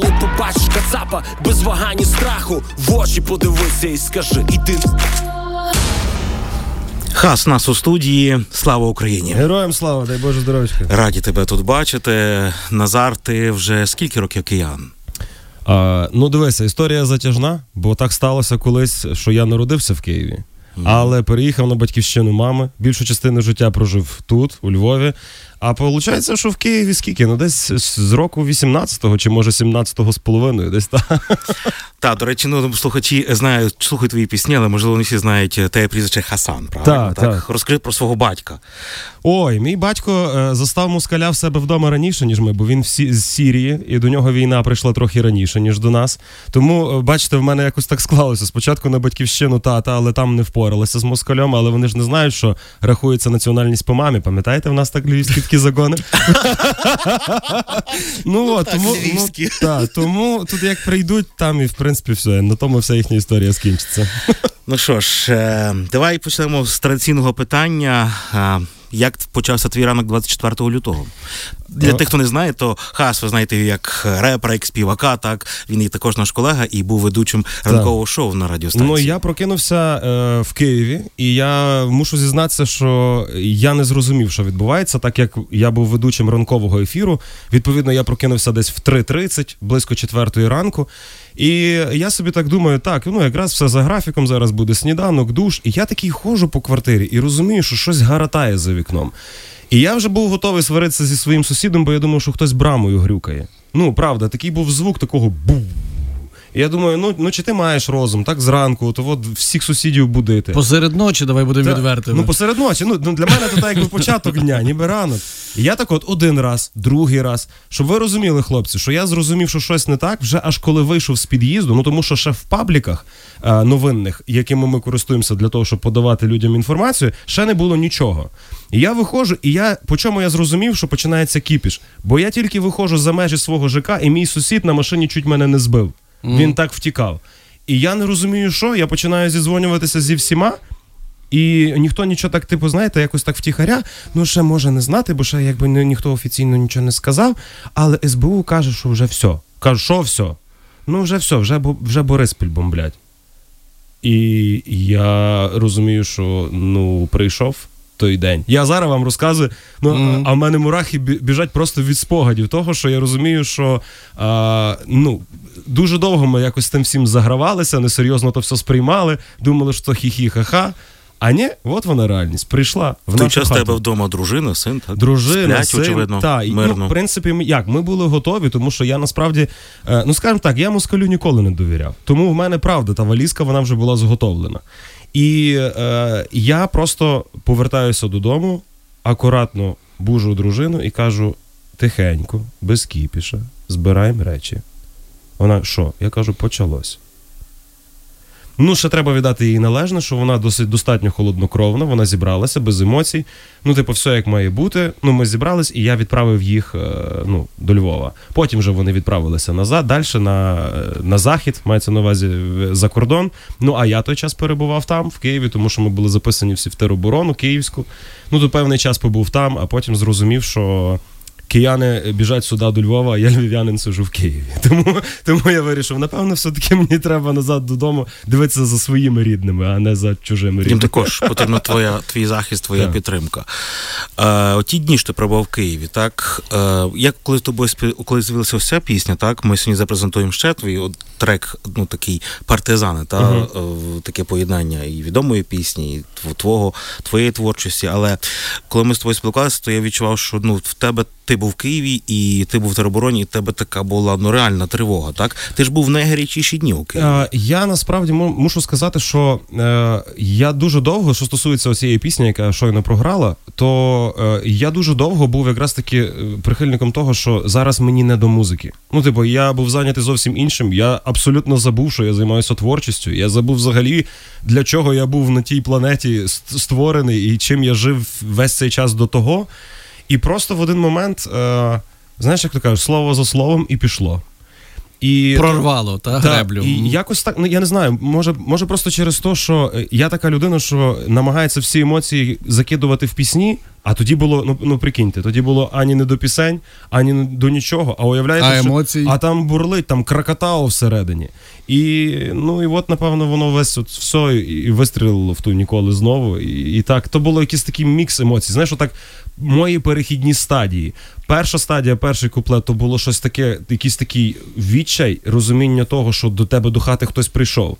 коли побачиш кацапа, без вагань і страху в очі подивися і скажи, іди. Хас нас у студії. Слава Україні! Героям слава, дай Боже здоров'ячка. Раді тебе тут бачити. Назар, ти вже скільки років киян? Дивися, історія затяжна, бо так сталося колись, що я народився в Києві, але переїхав на батьківщину мами, більшу частину життя прожив тут, у Львові, а виходить, що в Києві скільки? Десь з року 18-го, чи може 17-го з половиною, десь так. Так, до речі, слухачі знають, слухають твої пісні, але, можливо, не всі знають те прізвище Хасан, правильно? Так. Розкажи про свого батька. Ой, мій батько застав москаля в себе вдома раніше, ніж ми, бо він з Сирії, і до нього війна прийшла трохи раніше, ніж до нас. Тому, бачите, в мене якось так склалося. Спочатку на батьківщину тата, але там не впоралися з москалем, але вони ж не знають, що рахується національність по мамі. Пам'ятаєте, в нас так львівські такі загони? Тому тут як прийдуть, там і, в принципі, все. На тому вся їхня історія скінчиться. Ну що ж, давай почнемо з традиційного питання. Як почався твій ранок 24 лютого? Для тих, хто не знає, то Хас, ви знаєте, як репера, як співака, так? Він і також наш колега і був ведучим ранкового шоу на радіостанції. Я прокинувся в Києві, і я мушу зізнатися, що я не зрозумів, що відбувається, так як я був ведучим ранкового ефіру. Відповідно, я прокинувся десь в 3:30, близько 4 ранку. І я собі так думаю, якраз все за графіком, зараз буде сніданок, душ. І я такий ходжу по квартирі і розумію, що щось гаратає за вікном. І я вже був готовий сваритися зі своїм сусідом, бо я думав, що хтось брамою грюкає. Правда, такий був звук такого бу. І я думаю, чи ти маєш розум, так, зранку, то всіх сусідів будити. Посеред ночі, давай будемо відвертими. Посеред ночі, для мене це так, як початок дня, ніби ранок. І я так один раз, другий раз, щоб ви розуміли, хлопці, що я зрозумів, що щось не так, вже аж коли вийшов з під'їзду, тому що ще в пабліках новинних, якими ми користуємося для того, щоб подавати людям інформацію, ще не було нічого. І я виходжу, і я зрозумів, що починається кіпіш, бо я тільки виходжу за межі свого ЖК, і мій сусід на машині чуть мене не збив. Він так втікав. І я не розумію, що. Я починаю зідзвонюватися зі всіма, і ніхто нічого так, якось так втіхаря, ще може не знати, бо ще якби ніхто офіційно нічого не сказав, але СБУ каже, що вже все. Кажу, що все? Вже все, вже Бориспіль бомблять. І я розумію, що, прийшов той день. Я зараз вам розказую, а в мене мурахи біжать просто від спогадів того, що я розумію, що, дуже довго ми якось з тим всім загравалися, несерйозно то все сприймали, думали, що хі-хі-ха-ха. А ні, от вона реальність, прийшла в нашу хату. В тебе вдома дружина, син, так? Дружина, сплять, очевидно, та, мирно. В принципі, ми були готові, тому що я насправді, скажімо так, я москалю ніколи не довіряв. Тому в мене, правда, та валізка, вона вже була зготовлена. І я просто повертаюся додому, акуратно бужу дружину і кажу, тихенько, без кіпіша, збираємо речі. Вона, що? Я кажу, почалось. Ще треба віддати їй належне, що вона достатньо холоднокровна, вона зібралася, без емоцій. Все як має бути. Ми зібрались, і я відправив їх, до Львова. Потім же вони відправилися назад, далі на захід, мається на увазі за кордон. А я той час перебував там, в Києві, тому що ми були записані всі в тероборону київську. То певний час побув там, а потім зрозумів, що... кияни біжать сюди до Львова, а я львів'янин сиджу в Києві. Тому я вирішив, напевно, все-таки мені треба назад додому дивитися за своїми рідними, а не за чужими рідними. Їм також потрібно твій захист, твоя підтримка. Оті дні, що ти пробував в Києві, так? Як коли з тобою з'явилася вся пісня, так? Ми сьогодні запрезентуємо ще твій трек, такий партизани, та таке поєднання і відомої пісні, і твоєї творчості. Але коли ми з тобою спілкувалися, то я відчував, що в тебе ти був в Києві, і ти був в теробороні, і в тебе така була реальна тривога, так? Ти ж був в найгарячіші дні у Києві. Я насправді мушу сказати, що я дуже довго, що стосується цієї пісні, яка щойно програла, то я дуже довго був якраз таки прихильником того, що зараз мені не до музики. Я був зайнятий зовсім іншим, я абсолютно забув, що я займаюся творчістю, я забув взагалі, для чого я був на тій планеті створений, і чим я жив весь цей час до того. І просто в один момент, знаєш, як ти кажеш, слово за словом і пішло. І прорвало, та, греблю. І якось так, ну я не знаю, може просто через те, що я така людина, що намагається всі емоції закидувати в пісні, а тоді було, ну прикиньте, тоді було ані не до пісень, ані до нічого, а уявляєте, а що емоції? А там бурлить, там кракатало всередині. І, ну, і от, напевно, воно весь от все і вистрілило в ту ніколи знову. І так, то було якийсь такий мікс емоцій. Знаєш, отак, мої перехідні стадії. Перша стадія, перший куплет, то було щось таке, якийсь такий відчай, розуміння того, що до тебе до хати хтось прийшов.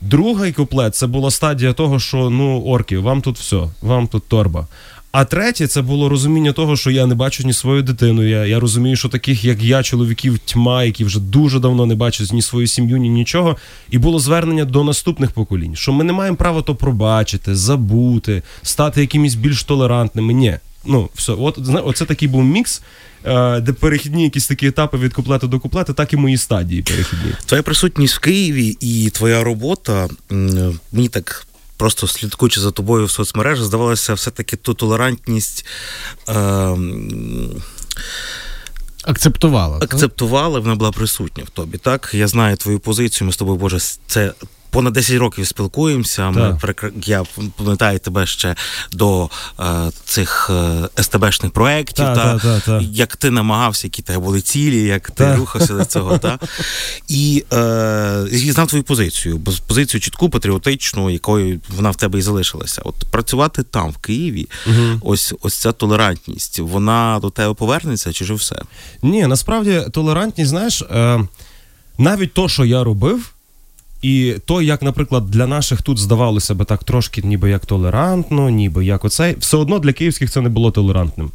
Другий куплет, це була стадія того, що, ну, орки, вам тут все, вам тут торба. А третє, це було розуміння того, що я не бачу ні свою дитину, я розумію, що таких, як я, чоловіків тьма, які вже дуже давно не бачать ні свою сім'ю, ні нічого. І було звернення до наступних поколінь, що ми не маємо права то пробачити, забути, стати якимось більш толерантними, ні. Ну, все, оце такий був мікс, де перехідні якісь такі етапи від куплету до куплету, так і мої стадії перехідні. Твоя присутність в Києві і твоя робота, мені так, просто слідкуючи за тобою в соцмережах, здавалося, все-таки ту толерантність акцептувала, вона була присутня в тобі, так? Я знаю твою позицію, ми з тобою, Боже, це понад 10 років спілкуємося. Я пам'ятаю тебе ще до цих СТБшних проєктів, як ти намагався, які тебе були цілі, як ти рухався до цього. Та? І я знав твою позицію, позицію чітку, патріотичну, якою вона в тебе і залишилася. От працювати там, в Києві, ось ця толерантність, вона до тебе повернеться чи ж все? Ні, насправді толерантність, знаєш, навіть то, що я робив, і то, як, наприклад, для наших тут здавалося би так трошки ніби як толерантно, ніби як оцей, все одно для київських це не було толерантним.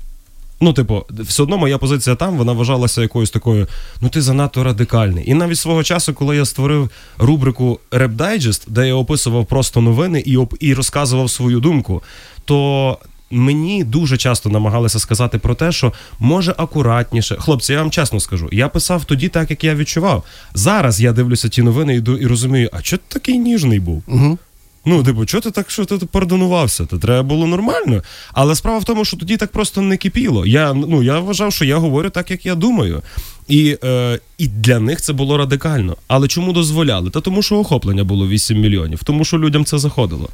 Ну, типу, все одно моя позиція там, вона вважалася якоюсь такою, ну ти занадто радикальний. І навіть свого часу, коли я створив рубрику «Рэп-дайджест», де я описував просто новини і розказував свою думку, то мені дуже часто намагалися сказати про те, що може акуратніше. Хлопці, я вам чесно скажу, я писав тоді так, як я відчував. Зараз я дивлюся ті новини і розумію, а чого ти такий ніжний був? Угу. Ну, типу, чого ти так, що ти пардонувався? Та треба було нормально. Але справа в тому, що тоді так просто не кипіло. Я вважав, що я говорю так, як я думаю. І для них це було радикально. Але чому дозволяли? Та тому, що охоплення було 8 мільйонів. Тому, що людям це заходило.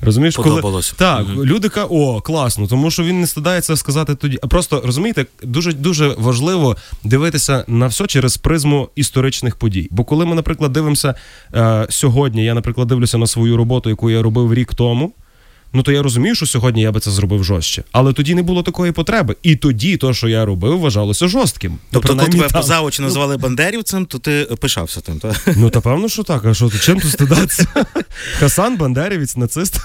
Розумієш, подобалося. Коли так, люди кажуть, о, класно, тому що він не стидається сказати тоді. Просто, розумієте, дуже важливо дивитися на все через призму історичних подій. Бо коли ми, наприклад, дивимося сьогодні, я, наприклад, дивлюся на свою роботу, яку я робив рік тому, ну то я розумію, що сьогодні я би це зробив жорстче. Але тоді не було такої потреби. І тоді то, що я робив, вважалося жорстким. Тобто, коли тебе поза очі назвали бандерівцем, то ти пишався тим, так? Ну, та певно, що так. А що ти? Чим тут стидатися? Хасан, бандерівець, нацист.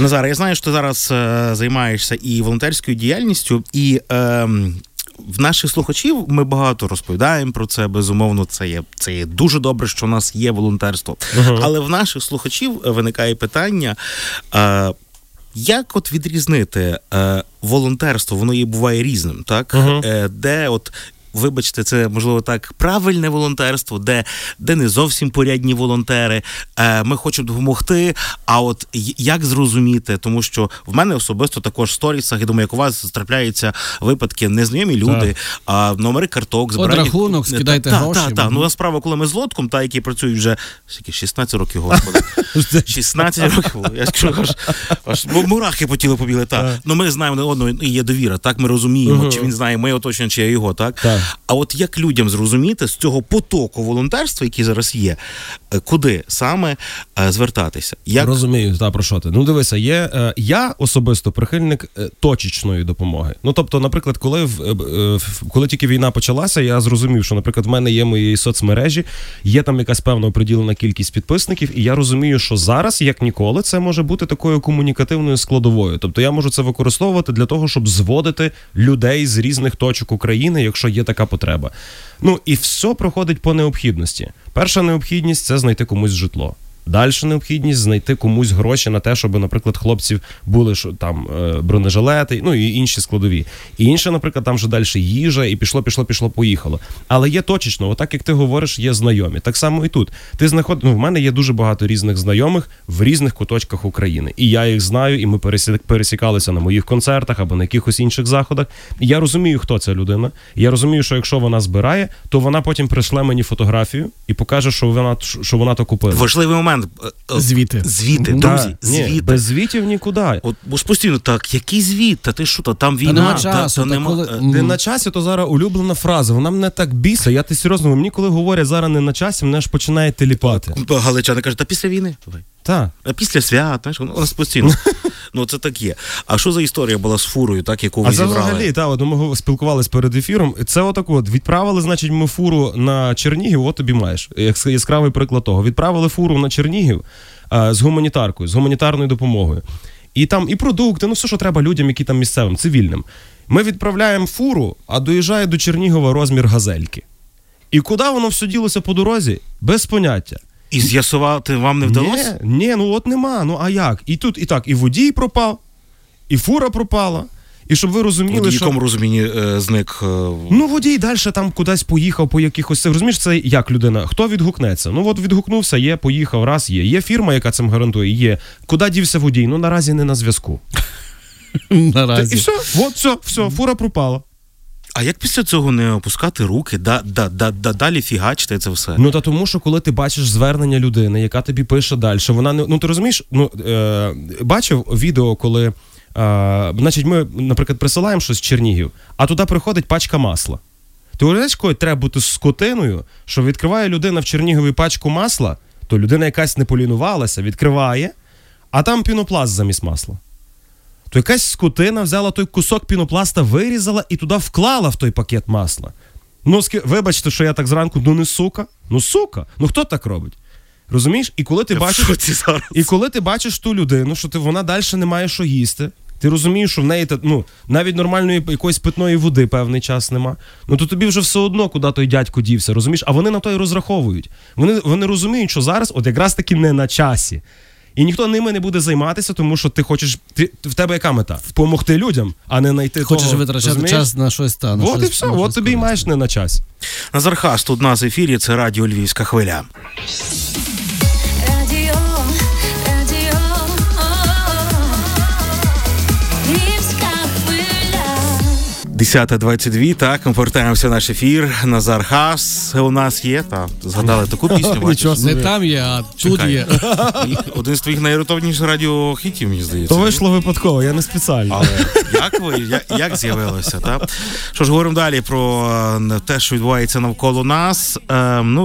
Назар, я знаю, що ти зараз займаєшся і волонтерською діяльністю, і в наших слухачів ми багато розповідаємо про це, безумовно, це є дуже добре, що в нас є волонтерство. Але в наших слухачів виникає питання, як от відрізнити волонтерство, воно і буває різним, так? Де от, вибачте, це, можливо, так, правильне волонтерство, де не зовсім порядні волонтери, ми хочемо допомогти, а от як зрозуміти, тому що в мене особисто також в сторісах, я думаю, як у вас трапляються випадки, незнайомі люди, номери карток, збирають. От рахунок, скидайте гроші. Ну, справа, коли ми з Лодком, який працює вже 16 років, господи. 16 років, я скажу, аж мурахи по тілу побігли, так. Ну, ми знаємо одного, і є довіра, так, ми розуміємо, чи він знає моє оточення, чи я його, так. А от як людям зрозуміти з цього потоку волонтерства, який зараз є, куди саме звертатися? Розумію, про що ти. Ну, дивися, я особисто прихильник точечної допомоги. Ну, тобто, наприклад, коли тільки війна почалася, я зрозумів, що, наприклад, в мене є мої соцмережі, є там якась певна оприділена кількість підписників, і я розумію, що зараз, як ніколи, це може бути такою комунікативною складовою. Тобто, я можу це використовувати для того, щоб зводити людей з різних точок України, якщо є така потреба. Ну, і все проходить по необхідності. Перша необхідність – це знайти комусь житло. Далі необхідність знайти комусь гроші на те, щоб, наприклад, хлопців були там бронежилети, ну і інші складові. І інше, наприклад, там вже далі їжа, і пішло, поїхало. Але є точечно, отак як ти говориш, є знайомі. Так само і тут. Ти знаходиш, в мене є дуже багато різних знайомих в різних куточках України. І я їх знаю, і ми пересікалися на моїх концертах або на якихось інших заходах. І я розумію, хто ця людина. Я розумію, що якщо вона збирає, то вона потім пришле мені фотографію і покаже, що вона то купила. Важливий момент. Звіти, друзі, звіти. Без звітів нікуди. От, бо ж постійно так, який звіт? Та ти що, там війна? Та нема часу. Не на часі, то зараз улюблена фраза. Вона мене так біса, я ти серйозно, мені коли говорять зараз не на часі, мене аж починає теліпати. Галичани кажуть, та після війни. Так. А після свят, знаєш, у нас постійно. Ну, це так є. А що за історія була з фурою, так, яку ви зібрали? А взагалі, так, ми спілкувалися перед ефіром. Це отак от, відправили, значить, ми фуру на Чернігів, от тобі маєш. Яскравий приклад того. Відправили фуру на Чернігів з гуманітаркою, з гуманітарною допомогою. І там і продукти, все, що треба людям, які там місцевим, цивільним. Ми відправляємо фуру, а доїжджає до Чернігова розмір газельки. І куди воно все ділося по дорозі? Без поняття. І з'ясувати вам не вдалося? Ні, нема, а як? І тут, і так, і водій пропав, і фура пропала. І щоб ви розуміли, що... В якому розумінні зник... Водій далі там кудись поїхав по якихось... Розумієш, це як людина? Хто відгукнеться? Відгукнувся, є, поїхав, раз, є. Є фірма, яка цим гарантує, є. Куди дівся водій? Наразі не на зв'язку. Наразі. І все, фура пропала. А як після цього не опускати руки, далі фігачити це все? Ну, та тому, що коли ти бачиш звернення людини, яка тобі пише далі, вона не... ти розумієш, бачив відео, коли, значить, ми, наприклад, присилаємо щось з Чернігів, а туди приходить пачка масла. Ти уявляєш, коли треба бути скотиною, що відкриває людина в Чернігові пачку масла, то людина якась не полінувалася, відкриває, а там пінопласт замість масла. То якась скотина взяла той кусок пінопласта, вирізала і туди вклала в той пакет масла. Вибачте, що я так зранку, сука, хто так робить? Розумієш? І коли ти бачиш, ту людину, що вона далі не має що їсти, ти розумієш, що в неї навіть нормальної якоїсь питної води певний час нема, то тобі вже все одно, куди той дядько дівся, розумієш? А вони на то й розраховують. Вони розуміють, що зараз от якраз таки не на часі. І ніхто ними не буде займатися, тому що ти хочеш... в тебе яка мета? Помогти людям, а не знайти того... Хочеш витрачати час на щось та... От і все, от тобі й маєш не на час. Назар Хас тут нас в ефірі, це радіо «Львівська хвиля». Львівська хвиля. 10:22, так, ми повертаємося в наш ефір. Назар Хас у нас є, згадали таку пісню, бачиш? Не там є, а тут є. Один з твоїх найротовніших радіохітів, мені здається. То вийшло випадково, я не спеціально. Але як з'явилося, так? Що ж, говоримо далі про те, що відбувається навколо нас.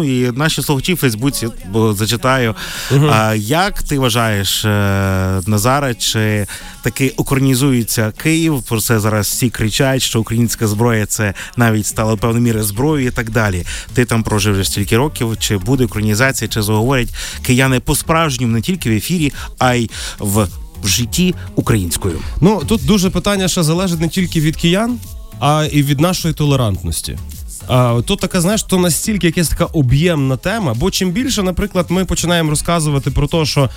І наші слухачі в Фейсбуці, зачитаю. Як ти вважаєш, Назара, чи таки українізується Київ? Про це зараз всі кричать, що українська зброя це навіть стала в певній мірі зброєю і так далі. Ти там прожив стільки років, чи буде українізація, чи заговорять кияни по-справжньому не тільки в ефірі, а й в житті українською. Тут дуже питання ще залежить не тільки від киян, а і від нашої толерантності. Тут така, то настільки якась така об'ємна тема, бо чим більше, наприклад, ми починаємо розказувати про те, що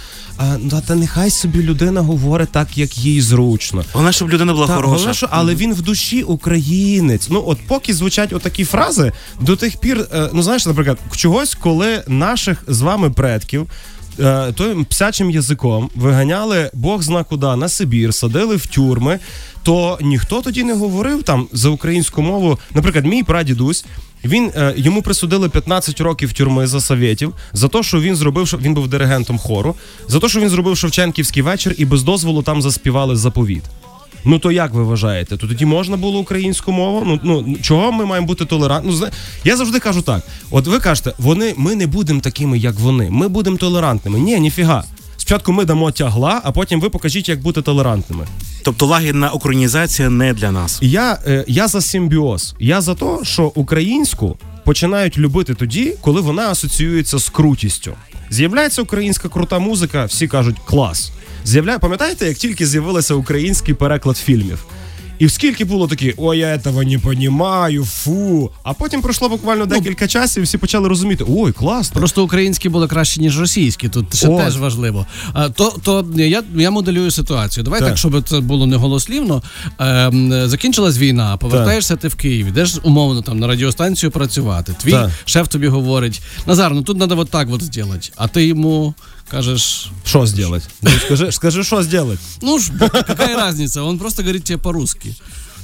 та нехай собі людина говорить так, як їй зручно. Вона, щоб людина була хороша. Але він в душі українець. Поки звучать отакі фрази, до тих пір, наприклад, чогось, коли наших з вами предків тим псячим язиком виганяли Бог зна куди, на Сибір, садили в тюрми, то ніхто тоді не говорив там за українську мову. Наприклад, мій прадідусь, йому присудили 15 років тюрми за совєтів, за те, що він зробив, він був диригентом хору, за те, що він зробив Шевченківський вечір і без дозволу там заспівали заповіт. То як ви вважаєте? То тоді можна було українську мову? Чого ми маємо бути толерантними? Я завжди кажу так. От ви кажете, ми не будемо такими, як вони. Ми будемо толерантними. Ні, ніфіга. Спочатку ми дамо тягла, а потім ви покажіть, як бути толерантними. Тобто лагідна українізація не для нас. Я за симбіоз. Я за те, що українську починають любити тоді, коли вона асоціюється з крутістю. З'являється українська крута музика, всі кажуть «клас». Пам'ятаєте, як тільки з'явився український переклад фільмів? І скільки було такі, ой, я этого не понімаю, фу. А потім пройшло буквально декілька часів, і всі почали розуміти, ой, класно. Просто українські були краще, ніж російські, тут ще теж важливо. Я моделюю ситуацію. Давай так, щоб це було неголослівно. Закінчилась війна, повертаєшся ти в Київ, йдеш умовно там на радіостанцію працювати. Твій шеф тобі говорить, Назар, ну тут треба вот так вот зробити. А ти йому... Кажешь... Что сделать? Ну, скажи, что сделать? Ну, какая разница? Он просто говорит тебе по-русски.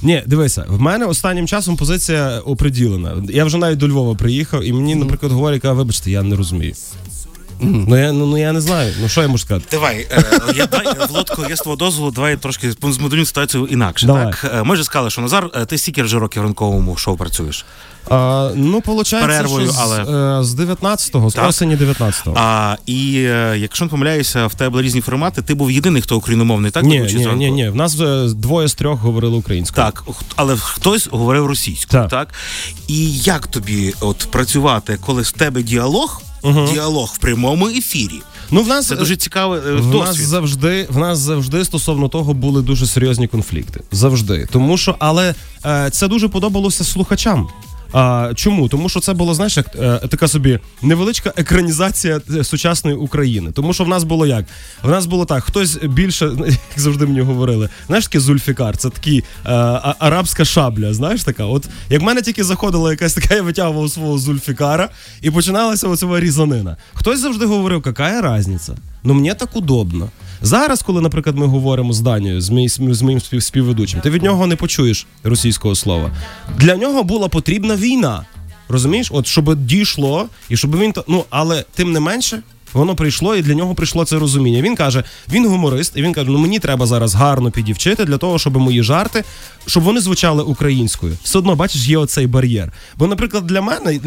Ні, дивися, в мене останнім часом позиція оприділена. Я вже навіть до Львова приїхав, і мені, наприклад, говорять, вибачте, я не розумію. Ну я не знаю, ну що я можу сказати? Давай, Володко, я з твого дозволу, давай трошки змоделюю ситуацію інакше. Давай. Так? Ми вже сказали, що Назар, ти стільки вже років в ранковому шоу працюєш. Ну, виходить, що з 19-го, з осені 19-го. І якщо не помиляюся, в тебе були різні формати, ти був єдиний, хто україномовний, так? Ні, в нас двоє з трьох говорили українською. Так, але хтось говорив російською, так? І як тобі от працювати, коли в тебе діалог, діалог в прямому ефірі. Ну, в нас, це дуже цікавий досвід. В нас завжди стосовно того були дуже серйозні конфлікти. Завжди. Тому що, але це дуже подобалося слухачам. Чому? Тому що це було, знаєш, як, така собі невеличка екранізація сучасної України. Тому що в нас було як? В нас було так, хтось більше, як завжди мені говорили, знаєш, такий Зульфікар, це такий арабська шабля, знаєш, така. От, як в мене тільки заходила якась така, я витягував свого Зульфікара, і починалася оця різанина. Хтось завжди говорив, какая різниця? Ну, мені так удобно. Зараз, коли, наприклад, ми говоримо з Данією, з моїм співведучим, ти від нього не почуєш російського слова. Для нього була потрібна війна, розумієш? От, щоб дійшло, і щоб він... Ну, але тим не менше, воно прийшло, і для нього прийшло це розуміння. Він каже, він гуморист, і він каже, ну, мені треба зараз гарно підівчити для того, щоб мої жарти, щоб вони звучали українською. Все одно, бачиш, є оцей бар'єр. Бо, наприклад, для мене,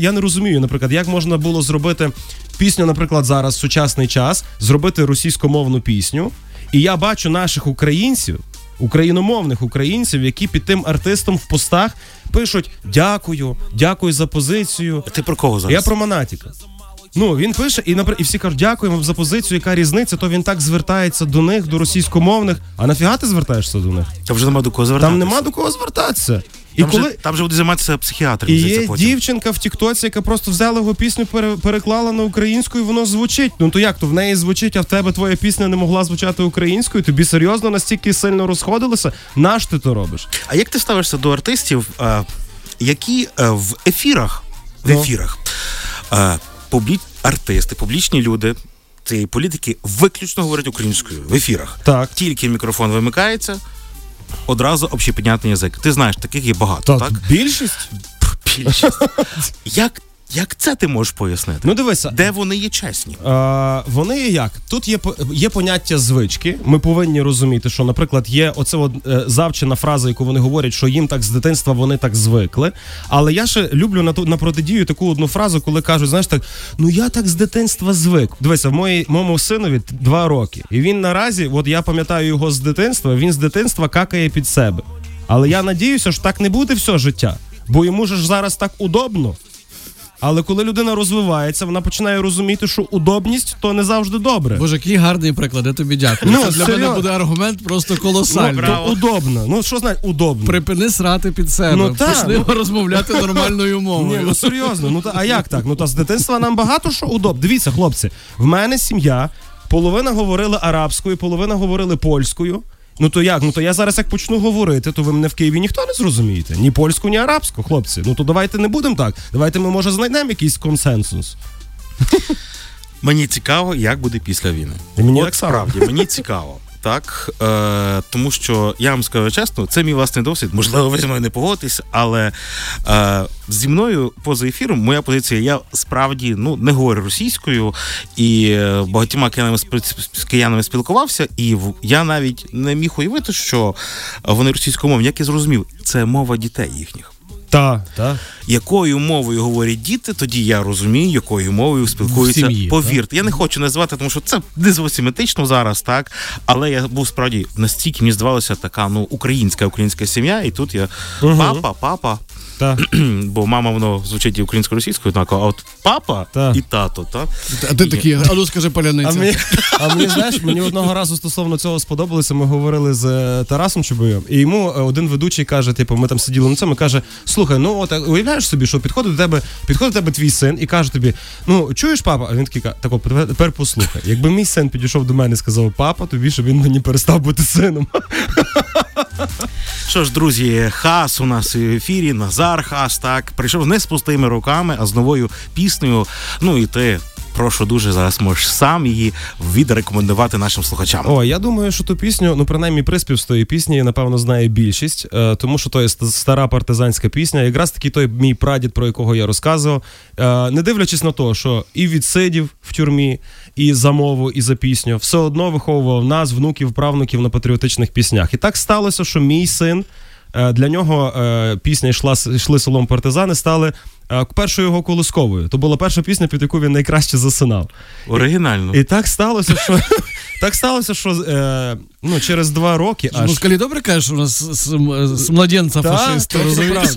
я не розумію, наприклад, як можна було зробити... Пісню, наприклад, зараз, сучасний час, зробити російськомовну пісню. І я бачу наших українців, україномовних українців, які під тим артистом в постах пишуть дякую за позицію. Ти про кого зараз? Я про Монатіка. Ну, він пише, і всі кажуть, дякуємо за позицію, яка різниця, то він так звертається до них, до російськомовних. А нафіга ти звертаєшся до них? Там вже нема до кого звертатися. Там же буде займатися психіатром. І є дівчинка в тіктоці, яка просто взяла його пісню, переклала на українську, і воно звучить. Ну то як, то в неї звучить, а в тебе твоя пісня не могла звучати українською? Тобі серйозно настільки сильно розходилося? Наш ти то робиш? А як ти ставишся до артистів, які в ефірах артисти, публічні люди цієї політики виключно говорять українською в ефірах? Так. Тільки мікрофон вимикається, одразу общепонятний язик. Ти знаєш, таких є багато, так? Більшість. Як це ти можеш пояснити? Ну, дивися. Де вони є чесні? Вони є як? Тут є поняття звички. Ми повинні розуміти, що, наприклад, є оце завчена фраза, яку вони говорять, що їм так з дитинства вони так звикли. Але я ще люблю на протидію таку одну фразу, коли кажуть, знаєш, так, ну я так з дитинства звик. Дивися, моєму синові 2 роки. І він наразі, от я пам'ятаю його з дитинства, він з дитинства какає під себе. Але я надіюся, що так не буде все життя. Бо йому ж зараз так удобно. Але коли людина розвивається, вона починає розуміти, що удобність – то не завжди добре. Боже, який гарний приклад, я тобі дякую. Ну, для мене буде аргумент просто колосальний. Ну, удобно. Ну, що значить удобно? Припини срати під себе. Ну, почни розмовляти нормальною мовою. Ну, серйозно. А як так? Ну, та з дитинства нам багато що удобно. Дивіться, хлопці, в мене сім'я, половина говорили арабською, половина говорили польською. Ну то як? Ну то я зараз як почну говорити, то ви мене в Києві ніхто не зрозумієте. Ні польську, ні арабську, хлопці. Ну то давайте не будемо так. Давайте ми, може, знайдемо якийсь консенсус. Мені цікаво, як буде після війни. Мені так справді, мені цікаво. Так, тому що, я вам скажу чесно, це мій власний досвід, можливо, ви зі мною не погодитесь, але зі мною поза ефіром моя позиція, я справді не говорю російською, і багатьма киянами спілкувався, і я навіть не міг уявити, що вони російськомовні, як я зрозумів, це мова дітей їхніх. Так. Якою мовою говорять діти, тоді я розумію, якою мовою спілкуються. Повірте, я не хочу назвати, тому що це не зовсім етично зараз, так? Але я був справді настільки, мені здавалося, така, українська сім'я, і тут я папа. Та. Бо мама, воно звучить і українсько-російською, а от папа та. І тато. Та? А ти такий, а ну скажи паляниця. А мені, знаєш, мені одного разу стосовно цього сподобалося, ми говорили з Тарасом Чубоєм, і йому один ведучий каже, типу, ми там сиділи на цьому, каже, слухай, ну от уявляєш собі, що підходить до тебе твій син і каже тобі, ну чуєш, папа? А він такий, тако, тепер послухай, якби мій син підійшов до мене і сказав, папа, тобі, щоб він мені перестав бути сином. Що ж, друзі, Хас у нас в ефірі, Назар Хас, так, прийшов не з пустими руками, а з новою піснею, ну і ти, прошу дуже, зараз можеш сам її відрекомендувати нашим слухачам. О, я думаю, що ту пісню, ну принаймні приспів з тої пісні, напевно, знає більшість, тому що то є стара партизанська пісня, якраз такий той мій прадід, про якого я розказував, не дивлячись на те, що і відсидів в тюрмі, і за мову, і за пісню, все одно виховував нас, внуків, правнуків, на патріотичних піснях. І так сталося, що мій син, для нього пісня «Йшли селом партизани» стали першою його колисковою. То була перша пісня, під яку він найкраще засинав. Оригінально. І так сталося, що... ну, через 2 роки аж... Москалі добре кажуть, що у нас з младенця фашисти, розумієш?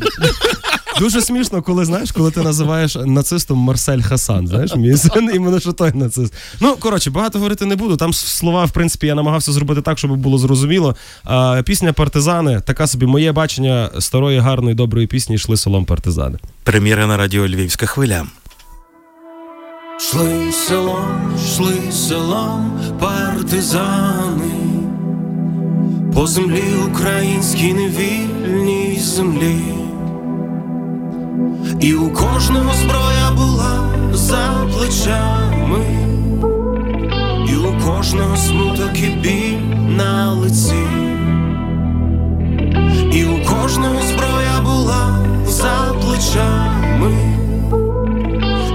Дуже смішно, коли, знаєш, коли ти називаєш нацистом Марсель Хасан, знаєш, мій син, іменно що той нацист. Ну, коротше, багато говорити не буду, там слова, в принципі, я намагався зробити так, щоб було зрозуміло. Пісня «Партизани», така собі, моє бачення старої, гарної, доброї пісні «Йшли селом партизани». Прем'єра на радіо «Львівська хвиля». Шли селом партизани, по землі українській невільній землі. І у кожного зброя була за плечами, і у кожного смуток і біль на лиці, і у кожного зброя була за плечами,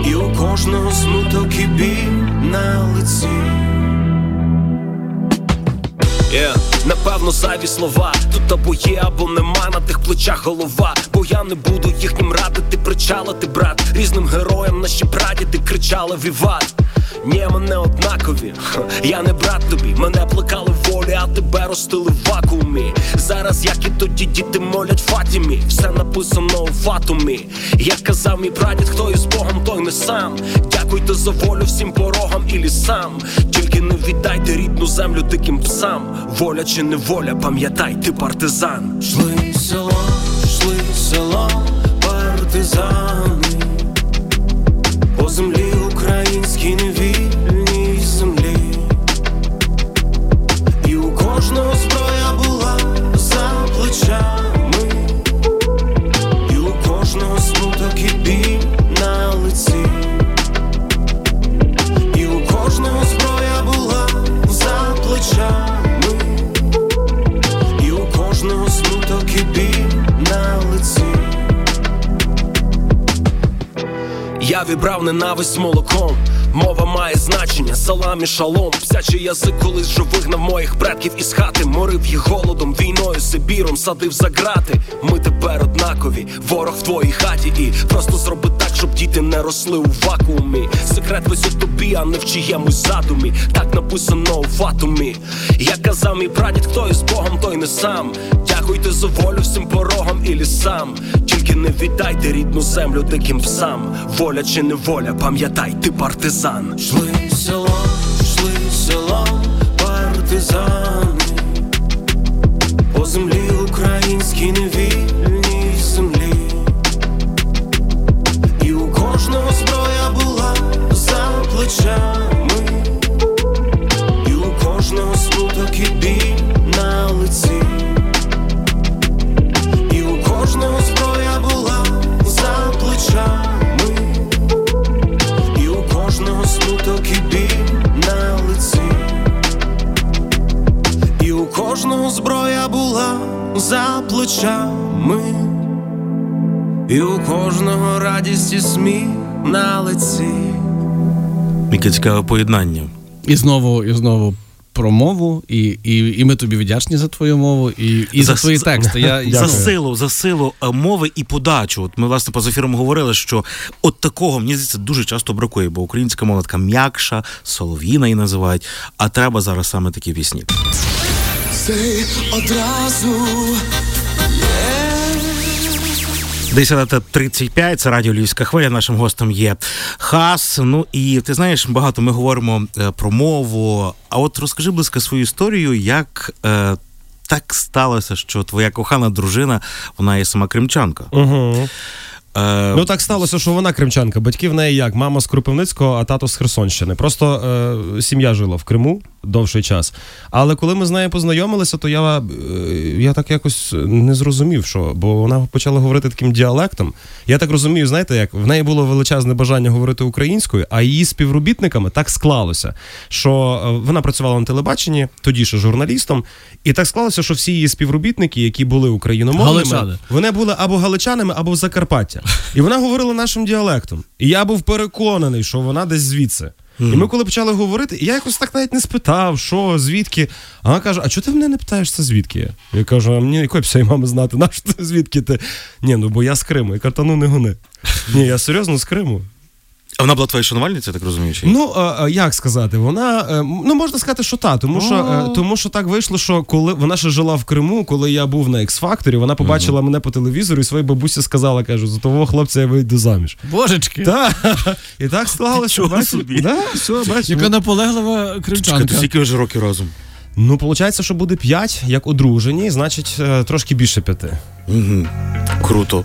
і у кожного смуток і біль на лиці. Напевно зайві слова, тут або є, або нема на тих плечах голова. Бо я не буду їхнім радити, причалити, брат. Різним героям наші прадіди кричали віват. Нє, мене однакові, я не брат тобі. Мене плекали волі, а тебе ростили в вакуумі. Зараз, як і тоді, діти молять Фатімі. Все написано у фатумі. Як казав мій прадід, хто із Богом, той не сам. Дякуйте за волю всім порогам і лісам. Тільки не віддайте рідну землю диким псам. Воля чи неволя, пам'ятай, ти партизан. Шли село, партизани, по землі українській невільній землі. І у кожного зброя була за плечами, і у кожного смуток і біль на лиці, і у кожного зброя була за плечами, і у кожного смуток і біль на лиці. Я вібрав ненависть молоком, мова має значення, салам і шалом. Псячий язик колись вже вигнав моїх предків із хати, морив їх голодом, війною, Сибіром, садив за грати. Ми тепер однакові, ворог в твоїй хаті, і просто зроби так, щоб діти не росли у вакуумі. Секрет весь у тобі, а не в чиємусь задумі, так написано у фатумі. Як казав мій прадід, хто із Богом, той не сам. Дякуйте за волю всім порогам і лісам. Тільки не віддайте рідну землю диким псам. Воля чи неволя, пам'ятай, ти партизан. Шли село, партизани, по землі українській невільній землі. І у кожного зброя була за плечами, і у кожного смуток і біль на лиці. Кожного зброя була за плечами, і у кожного смуток і біль на лиці, і у кожного зброя була за плечами, і у кожного радість і сміх на лиці. Яке цікаве поєднання. І знову. Про мову, і ми тобі вдячні за твою мову, і за твої тексти. За силу мови і подачу. От ми, власне, поза ефіром говорили, що от такого, мені здається, дуже часто бракує, бо українська мова така м'якша, солов'їна її називають, а треба зараз саме такі пісні. 10:35, це радіо «Львівська хвиля», нашим гостем є Хас. Ну і ти знаєш, багато ми говоримо про мову, а от розкажи, будь ласка, свою історію, як так сталося, що твоя кохана дружина, вона є сама кримчанка. Угу. Ну так сталося, що вона кримчанка. Батьки в неї як? Мама з Кропивницького, а тато з Херсонщини. Просто сім'я жила в Криму довший час. Але коли ми з нею познайомилися, то я так якось не зрозумів, що, бо вона почала говорити таким діалектом. Я так розумію, знаєте, як в неї було величезне бажання говорити українською, а її співробітниками так склалося, що вона працювала на телебаченні, тоді ще журналістом, і так склалося, що всі її співробітники, які були україномовними, галичани, вони були або галичанами, або в Закарпаття. І вона говорила нашим діалектом. І я був переконаний, що вона десь звідси. І ми коли почали говорити, я якось так навіть не спитав, що, звідки. А вона каже, а чого ти мене не питаєшся, звідки я? Я кажу, а мені якої псевдо мами знати, нащо ти, звідки ти? Ні, ну бо я з Криму. Я кажу, та ну не гони. Ні, я серйозно з Криму. А вона була твоєю шанувальницею, так розумію? Ну, як сказати, вона, ну можна сказати, що та, тому що так вийшло, що коли вона ще жила в Криму, коли я був на X-Factor, вона побачила мене по телевізору і своїй бабусі сказала, каже, за того хлопця я вийду заміж. Божечки! Так, і так склалося, що бачу. Яка наполеглива кримчанка. Чекай, скільки вже років разом? Ну, виходить, що буде 5, як одружені, значить, трошки більше 5. Угу. Круто.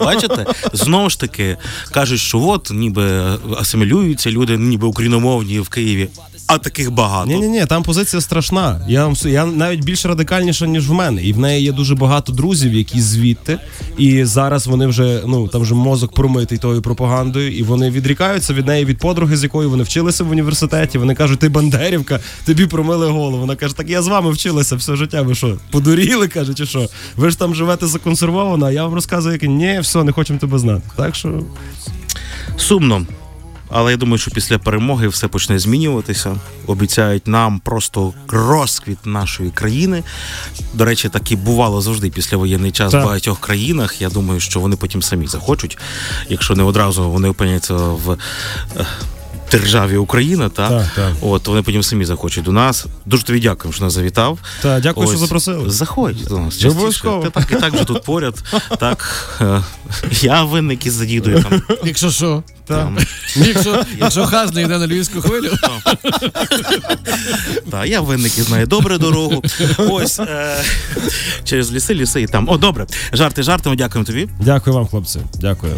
Бачите? Знову ж таки, кажуть, що от, ніби асимілюються люди, ніби україномовні в Києві, а таких багато. Ні-ні-ні, там позиція страшна. Я навіть більш радикальніша, ніж в мене. І в неї є дуже багато друзів, які звідти. І зараз вони вже, ну, там вже мозок промитий тою пропагандою, і вони відрікаються від неї, від подруги, з якою вони вчилися в університеті. Вони кажуть, ти бандерівка, тобі промили голову. Вона каже, так я з вами вчилася все життя, ви що, подуріли, каже, чи що? Ви ж там живете законсервовано, а я вам розказую, як ні, все, не хочемо тебе знати. Так що... Сумно. Але я думаю, що після перемоги все почне змінюватися. Обіцяють нам просто розквіт нашої країни. До речі, так і бувало завжди післявоєнний час в багатьох країнах. Я думаю, що вони потім самі захочуть. Якщо не одразу вони опиняться в державі Україна, так. От, вони потім самі захочуть до нас. Дуже тобі дякуємо, що нас завітав. Так, дякую, що запросили. Заходь до нас частіше. Ти так і так же тут поряд. Так, я винник із задідою там. Якщо що. Якщо Хас не йде на Львівську хвилю. Так, я винник і знаю добре дорогу. Ось, через ліси і там. О, добре. Жарти жартами, дякуємо тобі. Дякую вам, хлопці. Дякую.